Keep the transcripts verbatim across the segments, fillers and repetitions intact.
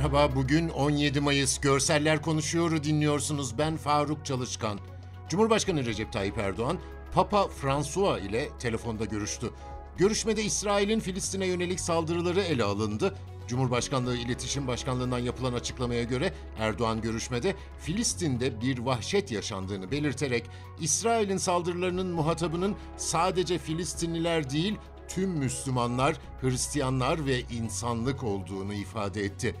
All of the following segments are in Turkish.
Merhaba, bugün on yedi Mayıs Görseller Konuşuyor'u dinliyorsunuz. Ben Faruk Çalışkan. Cumhurbaşkanı Recep Tayyip Erdoğan, Papa François ile telefonda görüştü. Görüşmede İsrail'in Filistin'e yönelik saldırıları ele alındı. Cumhurbaşkanlığı İletişim Başkanlığı'ndan yapılan açıklamaya göre Erdoğan görüşmede Filistin'de bir vahşet yaşandığını belirterek İsrail'in saldırılarının muhatabının sadece Filistinliler değil, tüm Müslümanlar, Hristiyanlar ve insanlık olduğunu ifade etti.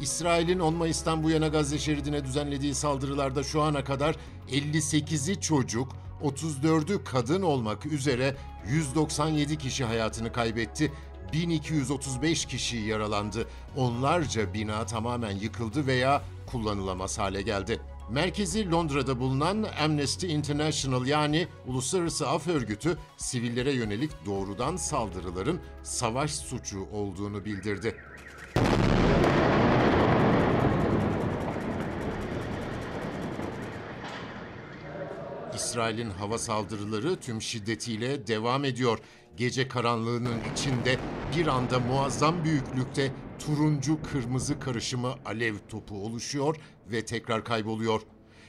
İsrail'in on Mayıs'tan bu yana Gazze şeridine düzenlediği saldırılarda şu ana kadar elli sekizi çocuk, otuz dördü kadın olmak üzere yüz doksan yedi kişi hayatını kaybetti, bin iki yüz otuz beş kişi yaralandı, onlarca bina tamamen yıkıldı veya kullanılamaz hale geldi. Merkezi Londra'da bulunan Amnesty International yani Uluslararası Af Örgütü, sivillere yönelik doğrudan saldırıların savaş suçu olduğunu bildirdi. İsrail'in hava saldırıları tüm şiddetiyle devam ediyor. Gece karanlığının içinde bir anda muazzam büyüklükte turuncu-kırmızı karışımı alev topu oluşuyor ve tekrar kayboluyor.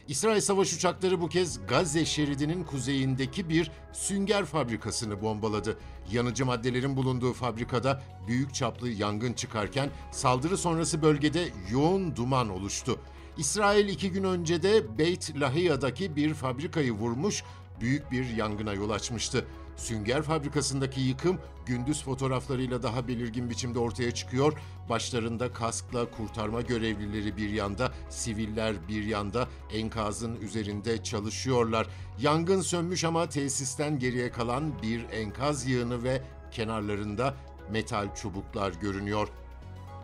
İsrail savaş uçakları bu kez Gazze şeridinin kuzeyindeki bir sünger fabrikasını bombaladı. Yanıcı maddelerin bulunduğu fabrikada büyük çaplı yangın çıkarken saldırı sonrası bölgede yoğun duman oluştu. İsrail iki gün önce de Beit Lahiya'daki bir fabrikayı vurmuş, büyük bir yangına yol açmıştı. Sünger fabrikasındaki yıkım gündüz fotoğraflarıyla daha belirgin biçimde ortaya çıkıyor. Başlarında kaskla kurtarma görevlileri bir yanda, siviller bir yanda enkazın üzerinde çalışıyorlar. Yangın sönmüş ama tesisten geriye kalan bir enkaz yığını ve kenarlarında metal çubuklar görünüyor.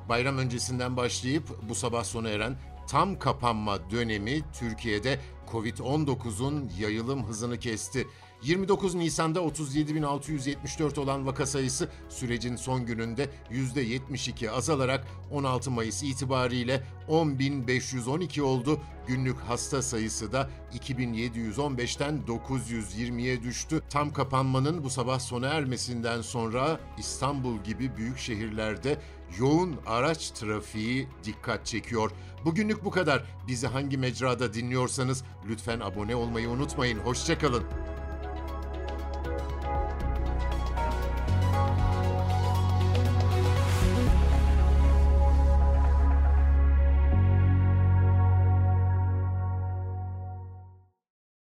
Bayram öncesinden başlayıp bu sabah sona eren tam kapanma dönemi Türkiye'de kovid on dokuzun yayılım hızını kesti. yirmi dokuz Nisan'da otuz yedi bin altı yüz yetmiş dört olan vaka sayısı sürecin son gününde yüzde yetmiş iki azalarak on altı Mayıs itibariyle on bin beş yüz on iki oldu. Günlük hasta sayısı da iki bin yedi yüz on beşten dokuz yüz yirmiye düştü. Tam kapanmanın bu sabah sona ermesinden sonra İstanbul gibi büyük şehirlerde yoğun araç trafiği dikkat çekiyor. Bugünlük bu kadar. Bizi hangi mecrada dinliyorsanız lütfen abone olmayı unutmayın. Hoşça kalın.